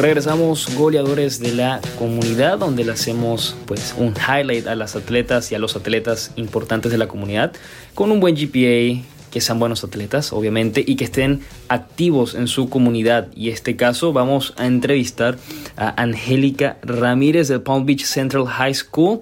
Regresamos Goleadores de la Comunidad, donde le hacemos pues un highlight a las atletas y a los atletas importantes de la comunidad con un buen GPA, que sean buenos atletas obviamente y que estén activos en su comunidad. Y en este caso vamos a entrevistar a Angélica Ramírez de Palm Beach Central High School,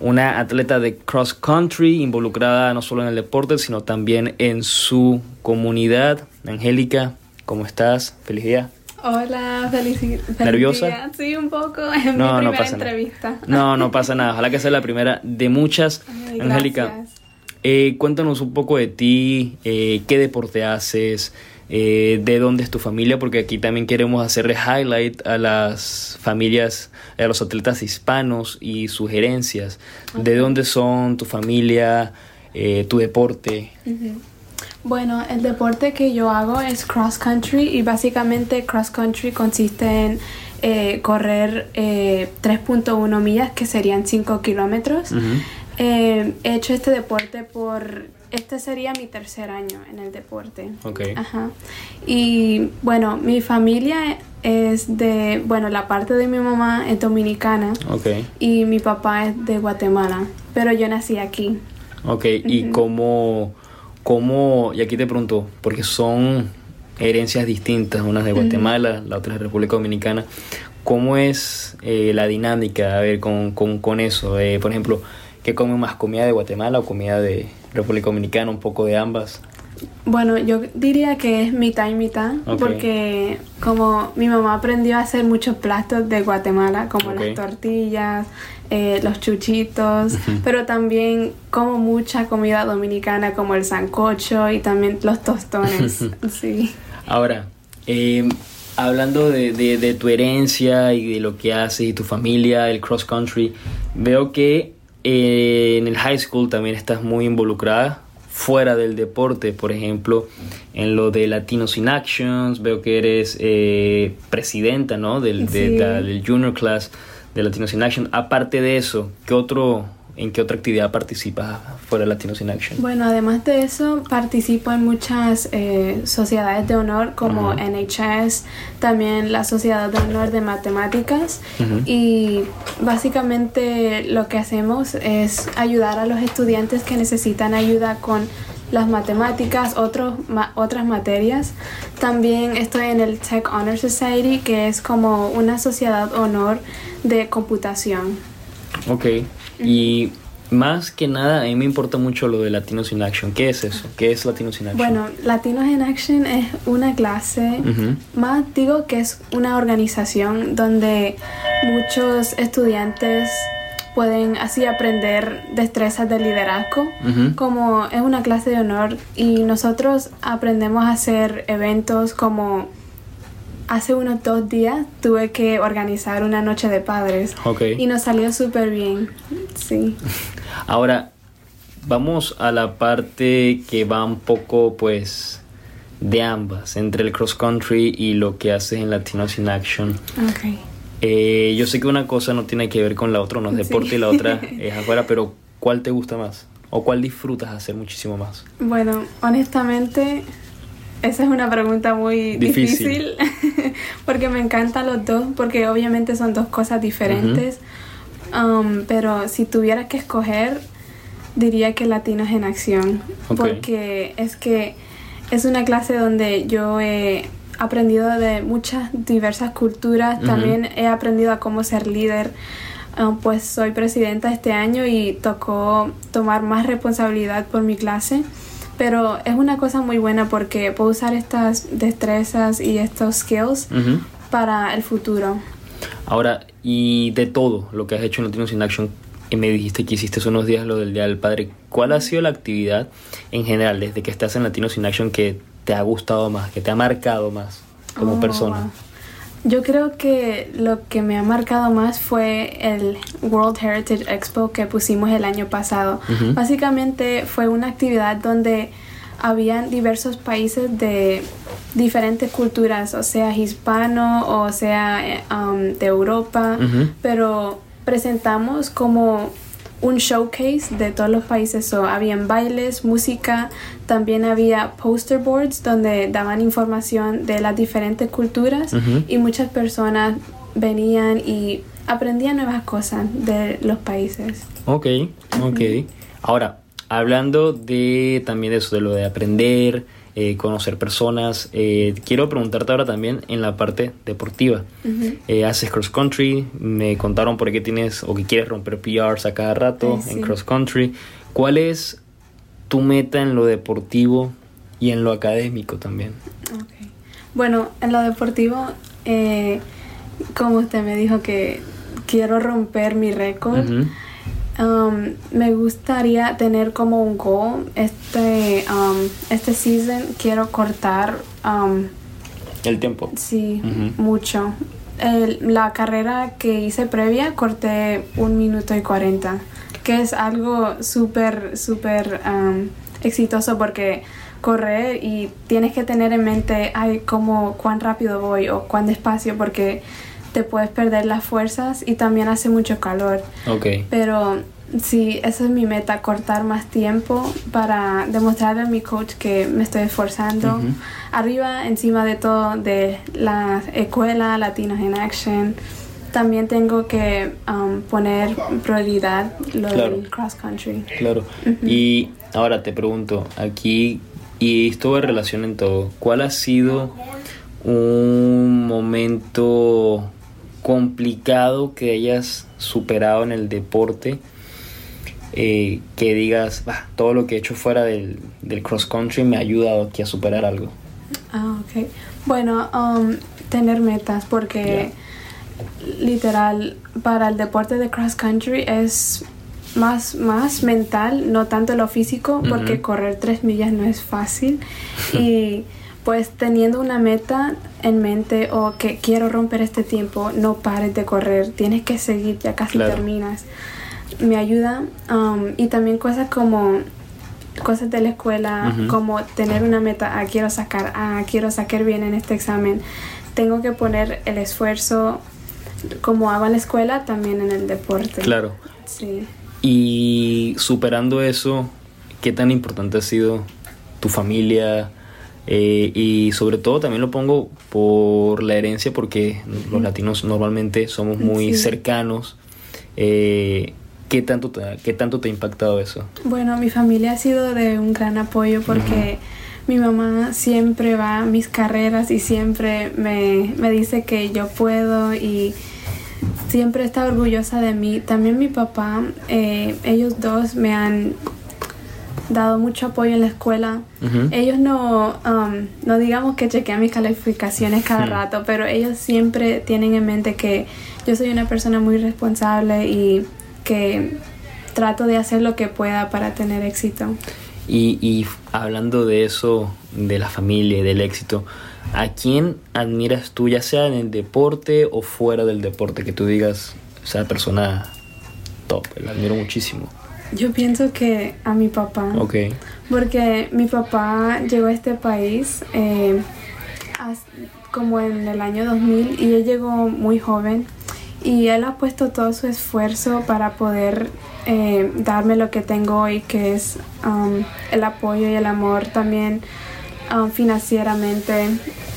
una atleta de cross country involucrada no solo en el deporte sino también en su comunidad. Angélica, ¿cómo estás? Feliz día. Hola, feliz ¿Nerviosa? Día. Sí, un poco. Es mi primera entrevista. No pasa nada. Ojalá que sea la primera de muchas. Ay, Angélica, cuéntanos un poco de ti, qué deporte haces, de dónde es tu familia, porque aquí también queremos hacerle highlight a las familias, a los atletas hispanos y sugerencias. Okay. ¿De dónde son tu familia, tu deporte? Uh-huh. Bueno, el deporte que yo hago es cross country y básicamente cross country consiste en correr 3.1 millas, que serían 5 kilómetros. Uh-huh. He hecho este deporte este sería mi tercer año en el deporte. Okay. Ajá. Y bueno, mi familia es la parte de mi mamá es dominicana. Okay. Y mi papá es de Guatemala, pero yo nací aquí. Okay. Uh-huh. ¿Y cómo, y aquí te pregunto, porque son herencias distintas, una es de Guatemala, la otra es de República Dominicana, ¿cómo es la dinámica? A ver, con eso, por ejemplo, ¿qué comen más, comida de Guatemala o comida de República Dominicana, un poco de ambas? Bueno, yo diría que es mitad y mitad. Okay. Porque como mi mamá aprendió a hacer muchos platos de Guatemala, como okay. las tortillas, los chuchitos, uh-huh. pero también como mucha comida dominicana como el sancocho y también los tostones. Sí. Ahora, hablando de tu herencia y de lo que haces y tu familia, el cross country, veo que en el high school también estás muy involucrada fuera del deporte, por ejemplo, en lo de Latinos in Action, veo que eres presidenta, ¿no? Del junior class de Latinos in Action. Aparte de eso, ¿en qué otra actividad participas fuera de Latinos in Action? Bueno, además de eso, participo en muchas sociedades de honor como uh-huh. NHS, también la Sociedad de Honor de Matemáticas, uh-huh. y básicamente lo que hacemos es ayudar a los estudiantes que necesitan ayuda con las matemáticas, otras materias. También estoy en el Tech Honor Society, que es como una sociedad honor de computación. Okay. Y más que nada, a mí me importa mucho lo de Latinos in Action. ¿Qué es eso? ¿Qué es Latinos in Action? Bueno, Latinos in Action es una clase, uh-huh. más digo que es una organización donde muchos estudiantes pueden así aprender destrezas de liderazgo, uh-huh. como es una clase de honor y nosotros aprendemos a hacer eventos como... Hace unos 2 días tuve que organizar una noche de padres. Okay. Y nos salió súper bien, sí. Ahora, vamos a la parte que va un poco, pues, de ambas, entre el cross country y lo que haces en Latinos in Action. Okay. Yo sé que una cosa no tiene que ver con la otra, una es deporte sí. y la otra es afuera, pero ¿cuál te gusta más? ¿O cuál disfrutas hacer muchísimo más? Bueno, honestamente... Esa es una pregunta muy difícil porque me encantan los dos, porque obviamente son dos cosas diferentes, uh-huh. Pero si tuviera que escoger, diría que Latinos en Acción, okay. porque es que es una clase donde yo he aprendido de muchas diversas culturas, uh-huh. también he aprendido a cómo ser líder, pues soy presidenta este año y tocó tomar más responsabilidad por mi clase. Pero es una cosa muy buena porque puedo usar estas destrezas y estos skills uh-huh. para el futuro. Ahora, y de todo lo que has hecho en Latinos in Action, que me dijiste que hiciste hace unos días lo del Día del Padre, ¿cuál ha sido la actividad en general desde que estás en Latinos in Action que te ha gustado más, que te ha marcado más como persona? Wow. Yo creo que lo que me ha marcado más fue el World Heritage Expo que pusimos el año pasado. Uh-huh. Básicamente fue una actividad donde habían diversos países de diferentes culturas, o sea, hispano, o sea, de Europa, uh-huh. pero presentamos como un showcase de todos los países. So, habían bailes, música, también había poster boards donde daban información de las diferentes culturas, uh-huh, y muchas personas venían y aprendían nuevas cosas de los países. Okay, okay. Uh-huh. Ahora, hablando de también de eso, de lo de aprender, conocer personas, quiero preguntarte ahora también en la parte deportiva. Uh-huh. Haces cross country, me contaron por qué tienes o que quieres romper PRs a cada rato. Ay, sí. En cross country, ¿cuál es tu meta en lo deportivo y en lo académico también? Okay. Bueno, en lo deportivo, como usted me dijo que quiero romper mi récord, uh-huh, me gustaría tener como un goal este season. Quiero cortar el tiempo. Sí, uh-huh, mucho. La carrera que hice previa corté 1:40, que es algo súper exitoso, porque correr y tienes que tener en mente cuán rápido voy o cuán despacio, porque te puedes perder las fuerzas y también hace mucho calor. Okay. Pero sí, esa es mi meta, cortar más tiempo para demostrarle a mi coach que me estoy esforzando. Uh-huh. Arriba, encima de todo, de la escuela, Latinos in Action, también tengo que poner prioridad lo del cross country. Claro. Uh-huh. Y ahora te pregunto, aquí, y esto va en relación en todo, ¿cuál ha sido un momento complicado que hayas superado en el deporte, que digas, todo lo que he hecho fuera del cross country me ha ayudado aquí a superar algo? Okay. Bueno, tener metas, porque literal para el deporte de cross country es más mental, no tanto lo físico, porque uh-huh, correr 3 millas no es fácil. Y pues teniendo una meta en mente o que quiero romper este tiempo, no pares de correr, tienes que seguir, ya casi terminas. Me ayuda. Y también cosas de la escuela, uh-huh, como tener una meta, quiero sacar bien en este examen. Tengo que poner el esfuerzo como hago en la escuela, también en el deporte. Claro. Sí. Y superando eso, ¿qué tan importante ha sido tu familia? Y sobre todo también lo pongo por la herencia, porque uh-huh, los latinos normalmente somos muy, sí, cercanos. ¿Qué tanto te ha impactado eso? Bueno, mi familia ha sido de un gran apoyo, porque uh-huh, mi mamá siempre va a mis carreras y siempre me dice que yo puedo, y siempre está orgullosa de mí. También mi papá, ellos dos me han dado mucho apoyo en la escuela. Uh-huh. Ellos no digamos que chequean mis calificaciones cada rato, pero ellos siempre tienen en mente que yo soy una persona muy responsable y que trato de hacer lo que pueda para tener éxito. Y hablando de eso, de la familia y del éxito, ¿a quién admiras tú, ya sea en el deporte o fuera del deporte, que tú digas, esa persona top, la admiro muchísimo? Yo pienso que a mi papá. Okay. Porque mi papá llegó a este país como en el año 2000, y él llegó muy joven, y él ha puesto todo su esfuerzo para poder darme lo que tengo hoy, que es el apoyo y el amor. También financieramente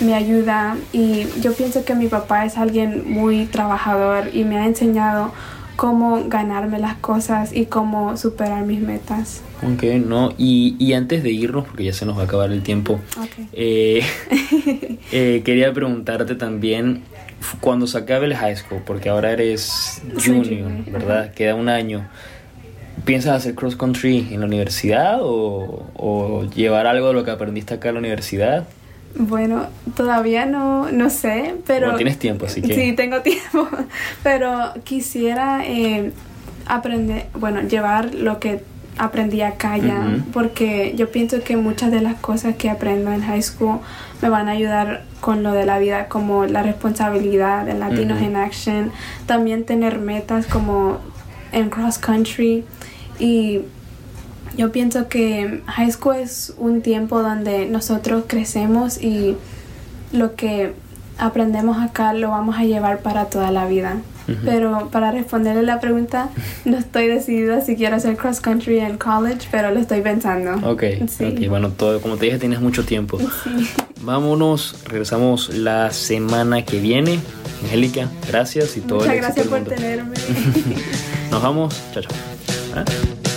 me ayuda, y yo pienso que mi papá es alguien muy trabajador y me ha enseñado cómo ganarme las cosas y cómo superar mis metas. Okay, no. Y antes de irnos, porque ya se nos va a acabar el tiempo, okay, quería preguntarte también, cuando se acabe el high school, porque ahora eres junior, ¿verdad? Queda un año. ¿Piensas hacer cross country en la universidad o llevar algo de lo que aprendiste acá en la universidad? Bueno, todavía no sé, pero... Bueno, tienes tiempo, así que... Sí, tengo tiempo, pero quisiera aprender, llevar lo que aprendí acá ya, uh-huh, porque yo pienso que muchas de las cosas que aprendo en high school me van a ayudar con lo de la vida, como la responsabilidad en Latinos, uh-huh, in Action, también tener metas como en cross country. Y yo pienso que high school es un tiempo donde nosotros crecemos, y lo que aprendemos acá lo vamos a llevar para toda la vida. Uh-huh. Pero para responderle la pregunta, no estoy decidida si quiero hacer cross country en college, pero lo estoy pensando. Okay, sí. Okay. Bueno, todo, como te dije, tienes mucho tiempo. Sí. Vámonos, regresamos la semana que viene. Angélica, gracias y todo. Muchas gracias por tenerme. Nos vamos, chao, chao. ¿Eh?